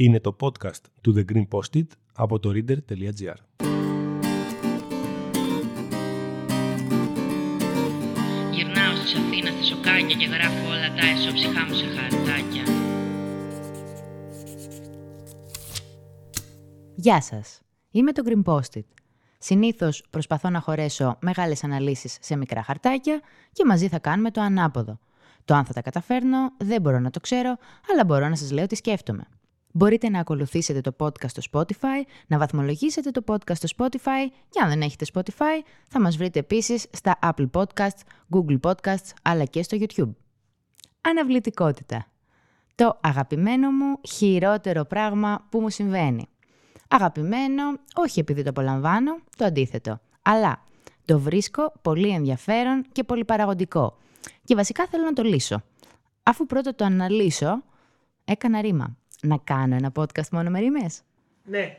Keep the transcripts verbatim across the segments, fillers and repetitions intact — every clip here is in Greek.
Είναι το podcast του The Green Post it από το reader τελεία gr. Γυρνάω στις Αθήνα, στα σοκάκια και γράφω όλα τα εσωψυχά μου σε χαρτάκια. Γεια σας, είμαι το Green Post it. Συνήθως προσπαθώ να χωρέσω μεγάλες αναλύσεις σε μικρά χαρτάκια και μαζί θα κάνουμε το ανάποδο. Το αν θα τα καταφέρνω δεν μπορώ να το ξέρω, αλλά μπορώ να σας λέω τι σκέφτομαι. Μπορείτε να ακολουθήσετε το podcast στο Spotify, να βαθμολογήσετε το podcast στο Spotify και αν δεν έχετε Spotify θα μας βρείτε επίσης στα Apple Podcasts, Google Podcasts αλλά και στο YouTube. Αναβλητικότητα. Το αγαπημένο μου χειρότερο πράγμα που μου συμβαίνει. Αγαπημένο, όχι επειδή το απολαμβάνω, το αντίθετο. Αλλά το βρίσκω πολύ ενδιαφέρον και πολύ παραγωγικό. Και βασικά θέλω να το λύσω. Αφού πρώτα το αναλύσω, έκανα ρήμα. Να κάνω ένα podcast μόνο με ρήμες. Ναι.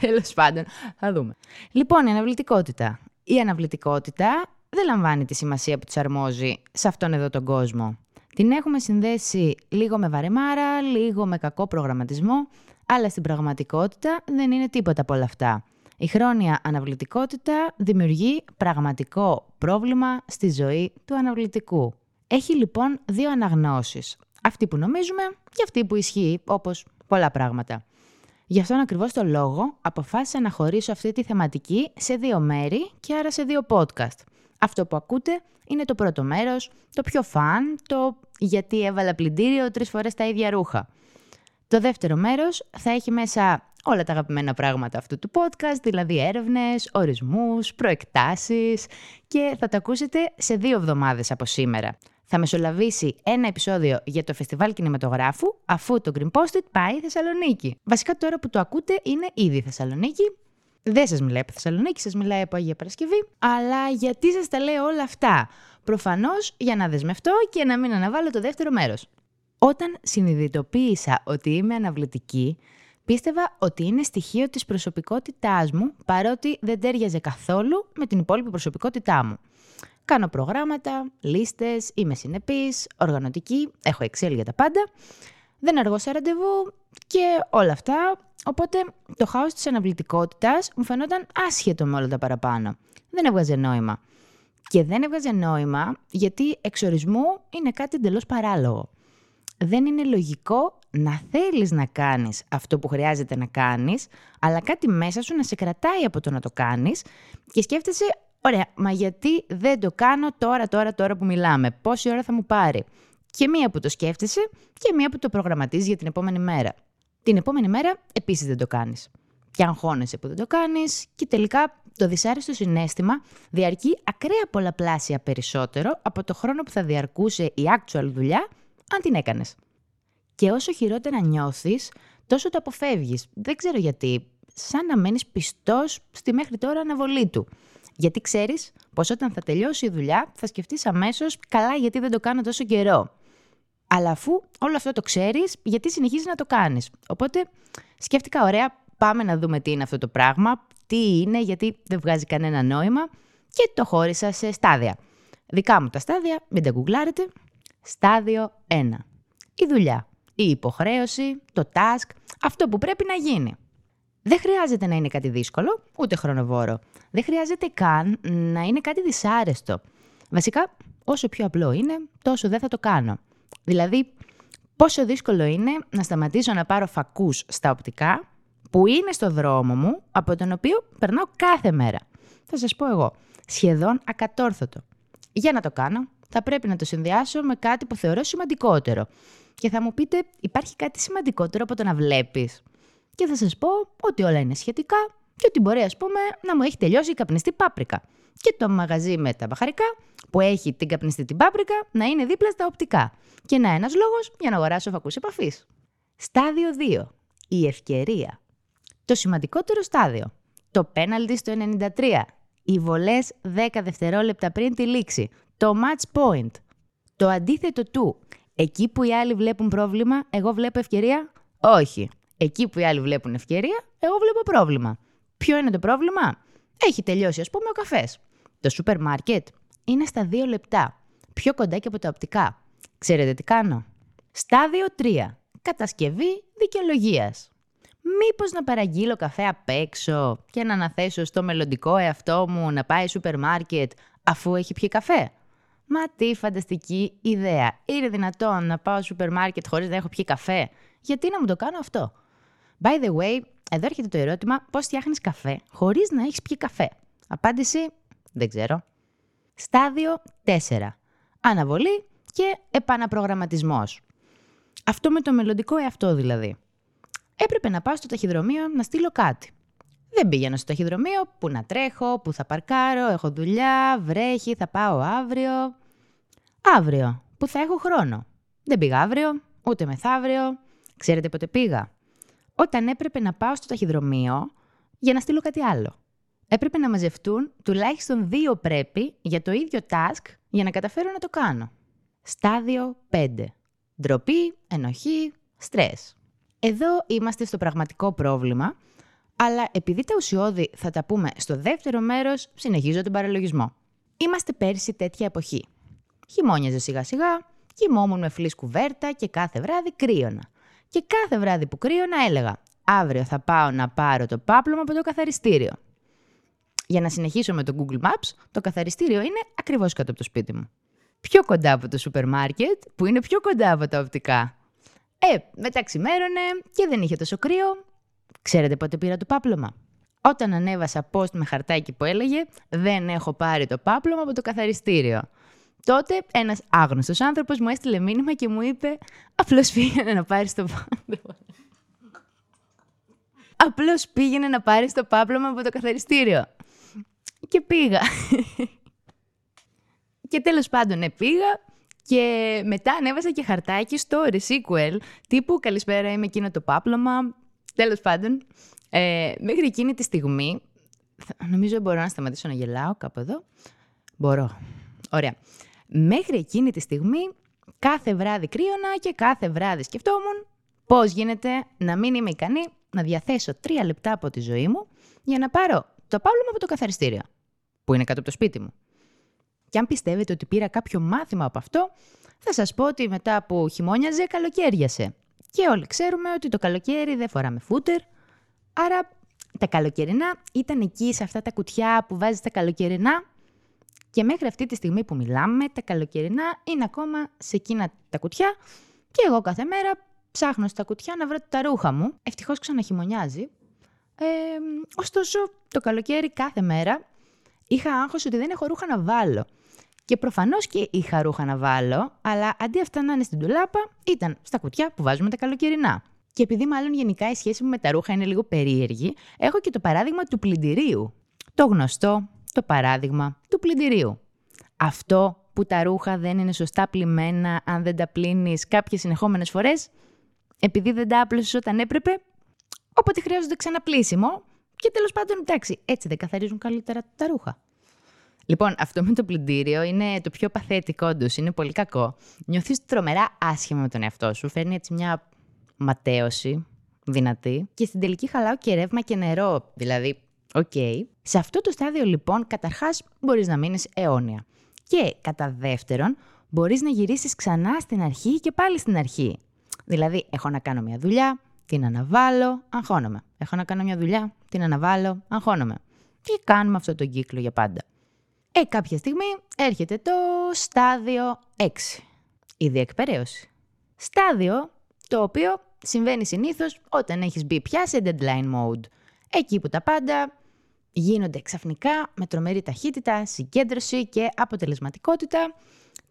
Τέλος πάντων, θα δούμε. Λοιπόν, η αναβλητικότητα. Η αναβλητικότητα δεν λαμβάνει τη σημασία που της αρμόζει σε αυτόν εδώ τον κόσμο. Την έχουμε συνδέσει λίγο με βαρεμάρα, λίγο με κακό προγραμματισμό, αλλά στην πραγματικότητα δεν είναι τίποτα από όλα αυτά. Η χρόνια αναβλητικότητα δημιουργεί πραγματικό πρόβλημα στη ζωή του αναβλητικού. Έχει λοιπόν δύο αναγνώσεις. Αυτή που νομίζουμε και αυτή που ισχύει, όπως πολλά πράγματα. Γι' αυτόν ακριβώς το λόγο αποφάσισα να χωρίσω αυτή τη θεματική σε δύο μέρη και άρα σε δύο podcast. Αυτό που ακούτε είναι το πρώτο μέρος, το πιο φαν, το γιατί έβαλα πλυντήριο τρεις φορές τα ίδια ρούχα. Το δεύτερο μέρος θα έχει μέσα όλα τα αγαπημένα πράγματα αυτού του podcast, δηλαδή έρευνες, ορισμούς, προεκτάσεις και θα τα ακούσετε σε δύο εβδομάδες από σήμερα. Θα μεσολαβήσει ένα επεισόδιο για το Φεστιβάλ Κινηματογράφου, αφού το Green Post it πάει Θεσσαλονίκη. Βασικά τώρα που το ακούτε είναι ήδη Θεσσαλονίκη. Δεν σας μιλάει από Θεσσαλονίκη, σας μιλάει από Αγία Παρασκευή. Αλλά γιατί σας τα λέω όλα αυτά? Προφανώς για να δεσμευτώ και να μην αναβάλω το δεύτερο μέρος. Όταν συνειδητοποίησα ότι είμαι αναβλητική, πίστευα ότι είναι στοιχείο της προσωπικότητάς μου, παρότι δεν τέριαζε καθόλου με την υπόλοιπη προσωπικότητά μου. Κάνω προγράμματα, λίστες, είμαι συνεπής, οργανωτική, έχω Excel για τα πάντα, δεν αργώ σε ραντεβού και όλα αυτά, οπότε το χάος της αναβλητικότητας μου φαινόταν άσχετο με όλα τα παραπάνω. Δεν έβγαζε νόημα. Και δεν έβγαζε νόημα γιατί εξ ορισμού είναι κάτι εντελώς παράλογο. Δεν είναι λογικό να θέλεις να κάνεις αυτό που χρειάζεται να κάνεις, αλλά κάτι μέσα σου να σε κρατάει από το να το κάνεις και σκέφτεσαι, ωραία, μα γιατί δεν το κάνω τώρα, τώρα, τώρα που μιλάμε, πόση ώρα θα μου πάρει. Και μία που το σκέφτεσαι και μία που το προγραμματίζεις για την επόμενη μέρα. Την επόμενη μέρα επίσης δεν το κάνεις. Και αγχώνεσαι που δεν το κάνεις και τελικά το δυσάρεστο συναίσθημα διαρκεί ακραία πολλαπλάσια περισσότερο από το χρόνο που θα διαρκούσε η actual δουλειά αν την έκανες. Και όσο χειρότερα νιώθεις, τόσο το αποφεύγεις. Δεν ξέρω γιατί, σαν να μένεις πιστός στη μέχρι τώρα αναβολή του. Γιατί ξέρεις πως όταν θα τελειώσει η δουλειά θα σκεφτείς αμέσως «καλά, γιατί δεν το κάνω τόσο καιρό». Αλλά αφού όλο αυτό το ξέρεις, γιατί συνεχίζεις να το κάνεις. Οπότε σκέφτηκα «ωραία, πάμε να δούμε τι είναι αυτό το πράγμα, τι είναι, γιατί δεν βγάζει κανένα νόημα» και το χώρισα σε στάδια. Δικά μου τα στάδια, μην τα γκουγκλάρετε. Στάδιο ένα. Η δουλειά, η υποχρέωση, το task, αυτό που πρέπει να γίνει. Δεν χρειάζεται να είναι κάτι δύσκολο, ούτε χρονοβόρο. Δεν χρειάζεται καν να είναι κάτι δυσάρεστο. Βασικά, όσο πιο απλό είναι, τόσο δεν θα το κάνω. Δηλαδή, πόσο δύσκολο είναι να σταματήσω να πάρω φακούς στα οπτικά, που είναι στο δρόμο μου, από τον οποίο περνάω κάθε μέρα. Θα σας πω εγώ, σχεδόν ακατόρθωτο. Για να το κάνω, θα πρέπει να το συνδυάσω με κάτι που θεωρώ σημαντικότερο. Και θα μου πείτε, υπάρχει κάτι σημαντικότερο από το να βλέπεις. Και θα σας πω ότι όλα είναι σχετικά και ότι μπορεί, ας πούμε, να μου έχει τελειώσει η καπνιστή πάπρικα. Και το μαγαζί με τα μπαχαρικά που έχει την καπνιστή την πάπρικα να είναι δίπλα στα οπτικά. Και να ένας λόγος για να αγοράσω φακούς επαφής. Στάδιο δύο. Η ευκαιρία. Το σημαντικότερο στάδιο. Το πέναλτι στο ενενήντα τρία. Οι βολές δέκα δευτερόλεπτα πριν τη λήξη. Το match point. Το αντίθετο του. Εκεί που οι άλλοι βλέπουν πρόβλημα, εγώ βλέπω ευκαιρία. Όχι. Εκεί που οι άλλοι βλέπουν ευκαιρία, εγώ βλέπω πρόβλημα. Ποιο είναι το πρόβλημα? Έχει τελειώσει, ας πούμε, ο καφές. Το σούπερ μάρκετ είναι στα δύο λεπτά, πιο κοντά και από τα οπτικά. Ξέρετε τι κάνω? Στάδιο τρία. κατασκευή δικαιολογίας. Μήπως να παραγγείλω καφέ απ' έξω και να αναθέσω στο μελλοντικό εαυτό μου να πάει σούπερ μάρκετ αφού έχει πιει καφέ? Μα τι φανταστική ιδέα! Είναι δυνατόν να πάω σούπερ μάρκετ χωρίς να έχω πιει καφέ? Γιατί να μου το κάνω αυτό? By the way, εδώ έρχεται το ερώτημα πώς φτιάχνεις καφέ χωρίς να έχεις πιει καφέ. Απάντηση, δεν ξέρω. Στάδιο τέσσερα. Αναβολή και επαναπρογραμματισμός. Αυτό με το μελλοντικό εαυτό δηλαδή. Έπρεπε να πάω στο ταχυδρομείο να στείλω κάτι. Δεν πήγαινα στο ταχυδρομείο, που να τρέχω, που θα παρκάρω, έχω δουλειά, βρέχει, θα πάω αύριο. Αύριο, που θα έχω χρόνο. Δεν πήγα αύριο, ούτε μεθαύριο. Ξέρετε πότε πήγα? Όταν έπρεπε να πάω στο ταχυδρομείο για να στείλω κάτι άλλο. Έπρεπε να μαζευτούν τουλάχιστον δύο πρέπει για το ίδιο task για να καταφέρω να το κάνω. Στάδιο πέντε. Ντροπή, ενοχή, στρες. Εδώ είμαστε στο πραγματικό πρόβλημα, αλλά επειδή τα ουσιώδη θα τα πούμε στο δεύτερο μέρος, συνεχίζω τον παραλογισμό. Είμαστε πέρσι τέτοια εποχή. Χειμώνιαζε σιγά σιγά, κοιμόμουν με φλής κουβέρτα και κάθε βράδυ κρύωνα. Και κάθε βράδυ που κρύωνα έλεγα «Αύριο θα πάω να πάρω το πάπλωμα από το καθαριστήριο». Για να συνεχίσω με το Google Maps, το καθαριστήριο είναι ακριβώς κάτω από το σπίτι μου. Πιο κοντά από το σούπερ μάρκετ, που είναι πιο κοντά από τα οπτικά. Ε, μετά ξημέρωνε και δεν είχε τόσο κρύο. Ξέρετε πότε πήρα το πάπλωμα? Όταν ανέβασα post με χαρτάκι που έλεγε «Δεν έχω πάρει το πάπλωμα από το καθαριστήριο». Τότε ένας άγνωστος άνθρωπος μου έστειλε μήνυμα και μου είπε «Απλώς πήγαινε να πάρεις το πάπλωμα». Απλώς πήγαινε να πάρεις το πάπλωμα από το καθαριστήριο. Και πήγα. Και τέλος πάντων, ναι, πήγα και μετά ανέβασα και χαρτάκι στο ReSQL, τύπου «Καλησπέρα, είμαι εκείνο το πάπλωμα». Τέλος πάντων, ε, μέχρι εκείνη τη στιγμή, νομίζω μπορώ να σταματήσω να γελάω κάπου εδώ. Μπορώ. Ωραία. Μέχρι εκείνη τη στιγμή, κάθε βράδυ κρύωνα και κάθε βράδυ σκεφτόμουν πώς γίνεται να μην είμαι ικανή να διαθέσω τρία λεπτά από τη ζωή μου για να πάρω το πάπλωμα από το καθαριστήριο, που είναι κάτω από το σπίτι μου. Και αν πιστεύετε ότι πήρα κάποιο μάθημα από αυτό, θα σας πω ότι μετά που χειμώνιαζε, καλοκαίριασε. Και όλοι ξέρουμε ότι το καλοκαίρι δεν φοράμε φούτερ, άρα τα καλοκαιρινά ήταν εκεί σε αυτά τα κουτιά που βάζεις τα καλοκαιρινά. Και μέχρι αυτή τη στιγμή που μιλάμε, τα καλοκαιρινά είναι ακόμα σε εκείνα τα κουτιά και εγώ κάθε μέρα ψάχνω στα κουτιά να βρω τα ρούχα μου. Ευτυχώς ξαναχειμωνιάζει. Ε, ωστόσο, το καλοκαίρι κάθε μέρα είχα άγχος ότι δεν έχω ρούχα να βάλω. Και προφανώς και είχα ρούχα να βάλω, αλλά αντί αυτά να είναι στην ντουλάπα, ήταν στα κουτιά που βάζουμε τα καλοκαιρινά. Και επειδή μάλλον γενικά η σχέση μου με τα ρούχα είναι λίγο περίεργη, έχω και το παράδειγμα του πλυντηρίου. Το γνωστό. Το παράδειγμα του πλυντηρίου. Αυτό που τα ρούχα δεν είναι σωστά πλυμμένα αν δεν τα πλύνεις κάποιες συνεχόμενες φορές, επειδή δεν τα άπλωσες όταν έπρεπε, οπότε χρειάζονται ξαναπλύσιμο και τέλος πάντων εντάξει, έτσι δεν καθαρίζουν καλύτερα τα ρούχα. Λοιπόν, αυτό με το πλυντήριο είναι το πιο παθέτικο όντως, είναι πολύ κακό. Νιώθεις τρομερά άσχημα με τον εαυτό σου, φέρνει έτσι μια ματέωση δυνατή και στην τελική χαλάω και ρεύμα και νερό, δηλαδή. Okay. Σε αυτό το στάδιο λοιπόν, καταρχάς μπορείς να μείνεις αιώνια. Και κατά δεύτερον, μπορείς να γυρίσεις ξανά στην αρχή και πάλι στην αρχή. Δηλαδή, έχω να κάνω μια δουλειά, την αναβάλω, αγχώνομαι. Έχω να κάνω μια δουλειά, την αναβάλω, αγχώνομαι. Και κάνουμε αυτό τον κύκλο για πάντα. Ε, κάποια στιγμή έρχεται το στάδιο έξι. Η διεκπαιρέωση. Στάδιο το οποίο συμβαίνει συνήθως όταν έχεις μπει πια σε deadline mode. Εκεί που τα πάντα γίνονται ξαφνικά με τρομερή ταχύτητα, συγκέντρωση και αποτελεσματικότητα,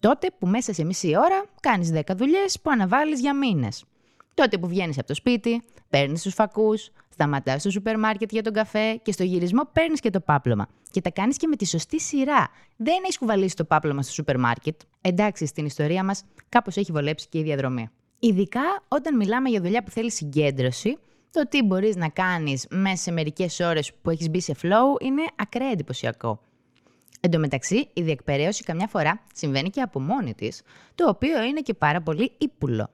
τότε που μέσα σε μισή ώρα κάνεις δέκα δουλειές που αναβάλεις για μήνες. Τότε που βγαίνεις από το σπίτι, παίρνεις τους φακούς, σταματάς στο σούπερ μάρκετ για τον καφέ και στο γυρισμό παίρνεις και το πάπλωμα. Και τα κάνεις και με τη σωστή σειρά. Δεν έχεις κουβαλήσει το πάπλωμα στο σούπερ μάρκετ. Εντάξει, στην ιστορία μας κάπως έχει βολέψει και η διαδρομή. Ειδικά όταν μιλάμε για δουλειά που θέλει συγκέντρωση, το τι μπορείς να κάνεις μέσα σε μερικές ώρες που έχεις μπει σε flow είναι ακραία εντυπωσιακό. Εν τω μεταξύ, η διεκπαιρέωση καμιά φορά συμβαίνει και από μόνη της, το οποίο είναι και πάρα πολύ ύπουλο.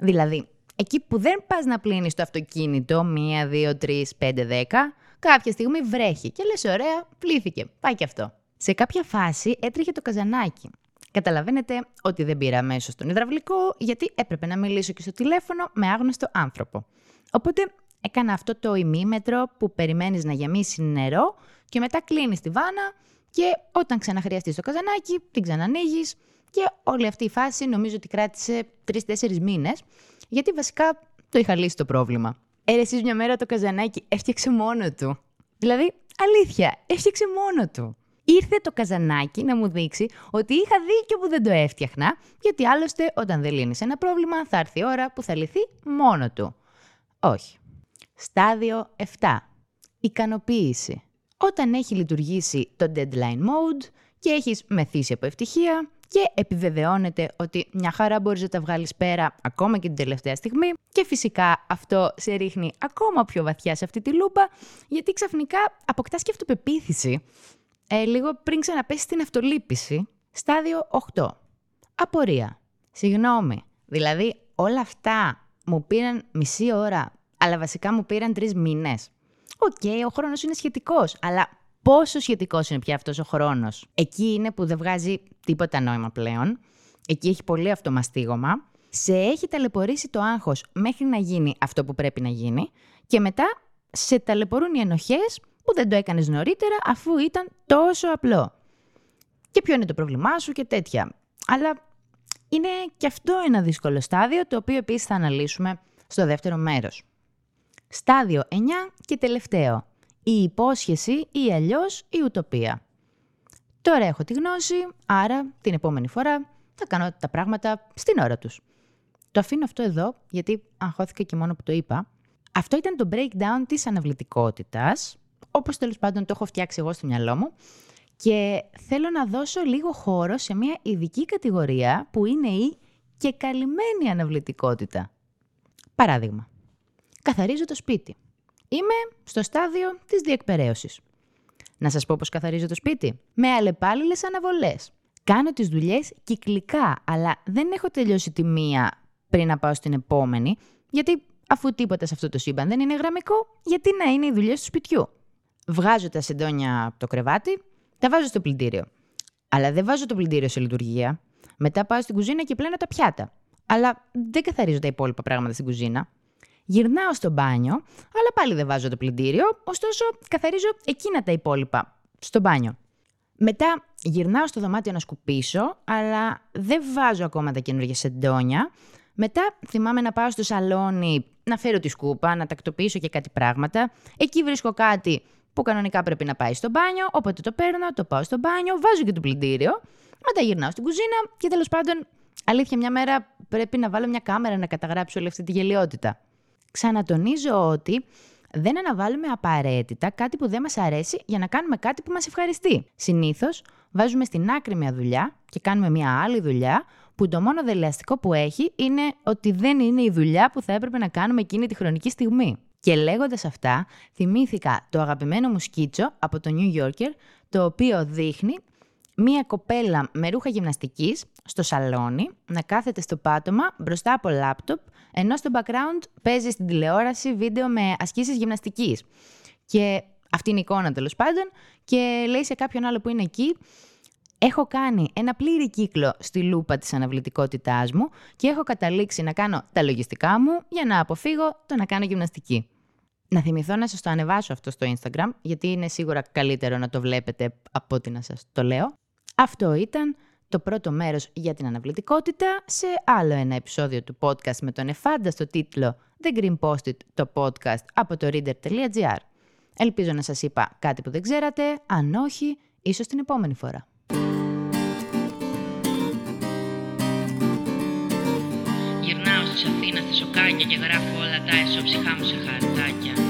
Δηλαδή, εκεί που δεν πας να πλύνεις το αυτοκίνητο, μία, δύο, τρεις, πέντε, δέκα, κάποια στιγμή βρέχει και λες ωραία, πλύθηκε, πάει και αυτό. Σε κάποια φάση έτρεχε το καζανάκι. Καταλαβαίνετε ότι δεν πήρα αμέσως τον υδραυλικό, γιατί έπρεπε να μιλήσω και στο τηλέφωνο με άγνωστο άνθρωπο. Οπότε έκανα αυτό το ημίμετρο που περιμένεις να γεμίσει νερό και μετά κλείνεις τη βάνα και όταν ξαναχρειαστείς το καζανάκι την ξανανοίγεις και όλη αυτή η φάση νομίζω ότι κράτησε τρεις τέσσερις μήνες, γιατί βασικά το είχα λύσει το πρόβλημα. Ε, εσείς μια μέρα το καζανάκι έφτιαξε μόνο του. Δηλαδή, αλήθεια, έφτιαξε μόνο του. Ήρθε το καζανάκι να μου δείξει ότι είχα δίκιο που δεν το έφτιαχνα, γιατί άλλωστε όταν δεν λύνεις ένα πρόβλημα θα έρθει η ώρα που θα λυθεί μόνο του. Όχι. Στάδιο επτά. Ικανοποίηση. Όταν έχει λειτουργήσει το deadline mode και έχεις μεθύσει από ευτυχία και επιβεβαιώνεται ότι μια χαρά μπορείς να τα βγάλεις πέρα ακόμα και την τελευταία στιγμή και φυσικά αυτό σε ρίχνει ακόμα πιο βαθιά σε αυτή τη λούπα, γιατί ξαφνικά αποκτάς και αυτοπεποίθηση. Ε, λίγο πριν ξαναπέσει στην αυτολύπηση. Στάδιο οκτώ. Απορία. Συγγνώμη. Δηλαδή όλα αυτά μου πήραν μισή ώρα, αλλά βασικά μου πήραν τρεις μήνες. Οκ, okay, ο χρόνος είναι σχετικός, αλλά πόσο σχετικός είναι πια αυτός ο χρόνος? Εκεί είναι που δεν βγάζει τίποτα νόημα πλέον. Εκεί έχει πολύ αυτομαστίγωμα. Σε έχει ταλαιπωρήσει το άγχος μέχρι να γίνει αυτό που πρέπει να γίνει και μετά σε ταλαιπωρούν οι ενοχές που δεν το έκανες νωρίτερα αφού ήταν τόσο απλό. Και ποιο είναι το πρόβλημά σου και τέτοια. Αλλά είναι και αυτό ένα δύσκολο στάδιο, το οποίο επίσης θα αναλύσουμε στο δεύτερο μέρος. Στάδιο εννιά και τελευταίο. Η υπόσχεση ή αλλιώς η ουτοπία. Τώρα έχω τη γνώση, άρα την επόμενη φορά θα κάνω τα πράγματα στην ώρα τους. Το αφήνω αυτό εδώ, γιατί αγχώθηκα και μόνο που το είπα. Αυτό ήταν το breakdown της αναβλητικότητας, όπως τέλος πάντων το έχω φτιάξει εγώ στο μυαλό μου, και θέλω να δώσω λίγο χώρο σε μια ειδική κατηγορία που είναι η κεκαλυμμένη αναβλητικότητα. Παράδειγμα, καθαρίζω το σπίτι. Είμαι στο στάδιο της διεκπεραίωσης. Να σας πω πώς καθαρίζω το σπίτι. Με αλλεπάλληλες αναβολές. Κάνω τις δουλειές κυκλικά, αλλά δεν έχω τελειώσει τη μία πριν να πάω στην επόμενη, γιατί αφού τίποτα σε αυτό το σύμπαν δεν είναι γραμμικό, γιατί να είναι οι δουλειές του σπιτιού. Βγάζω τα σεντόνια από το κρεβάτι, τα βάζω στο πλυντήριο. Αλλά δεν βάζω το πλυντήριο σε λειτουργία. Μετά πάω στην κουζίνα και πλένω τα πιάτα. Αλλά δεν καθαρίζω τα υπόλοιπα πράγματα στην κουζίνα. Γυρνάω στο μπάνιο, αλλά πάλι δεν βάζω το πλυντήριο, ωστόσο καθαρίζω εκείνα τα υπόλοιπα, στο μπάνιο. Μετά γυρνάω στο δωμάτιο να σκουπίσω, αλλά δεν βάζω ακόμα τα καινούργια σεντόνια. Μετά θυμάμαι να πάω στο σαλόνι, να φέρω τη σκούπα, να τακτοποιήσω και κάτι πράγματα. Εκεί βρίσκω κάτι που κανονικά πρέπει να πάει στο μπάνιο, οπότε το παίρνω, το πάω στο μπάνιο, βάζω και το πλυντήριο. Μετά γυρνάω στην κουζίνα και τέλος πάντων, αλήθεια, μια μέρα πρέπει να βάλω μια κάμερα να καταγράψω όλη αυτή τη γελοιότητα. Ξανατονίζω ότι δεν αναβάλουμε απαραίτητα κάτι που δεν μας αρέσει για να κάνουμε κάτι που μας ευχαριστεί. Συνήθως βάζουμε στην άκρη μια δουλειά και κάνουμε μια άλλη δουλειά που το μόνο δελεαστικό που έχει είναι ότι δεν είναι η δουλειά που θα έπρεπε να κάνουμε εκείνη τη χρονική στιγμή. Και λέγοντας αυτά, θυμήθηκα το αγαπημένο μου σκίτσο από το New Yorker, το οποίο δείχνει μια κοπέλα με ρούχα γυμναστικής στο σαλόνι να κάθεται στο πάτωμα μπροστά από λάπτοπ, ενώ στο background παίζει στην τηλεόραση βίντεο με ασκήσεις γυμναστικής. Και αυτή είναι η εικόνα τέλος πάντων, και λέει σε κάποιον άλλο που είναι εκεί: έχω κάνει ένα πλήρη κύκλο στη λούπα της αναβλητικότητάς μου και έχω καταλήξει να κάνω τα λογιστικά μου για να αποφύγω το να κάνω γυμναστική. Να θυμηθώ να σας το ανεβάσω αυτό στο Instagram, γιατί είναι σίγουρα καλύτερο να το βλέπετε από ό,τι να σας το λέω. Αυτό ήταν το πρώτο μέρος για την αναβλητικότητα, σε άλλο ένα επεισόδιο του podcast με τον εφάνταστο τίτλο The Green Post it, το podcast από το reader τελεία gr. Ελπίζω να σας είπα κάτι που δεν ξέρατε, αν όχι, ίσως την επόμενη φορά. Γυρνάω στις Αθήνα, στις σοκάκια και γράφω όλα τα εσωψυχά μου σε χαρτάκια.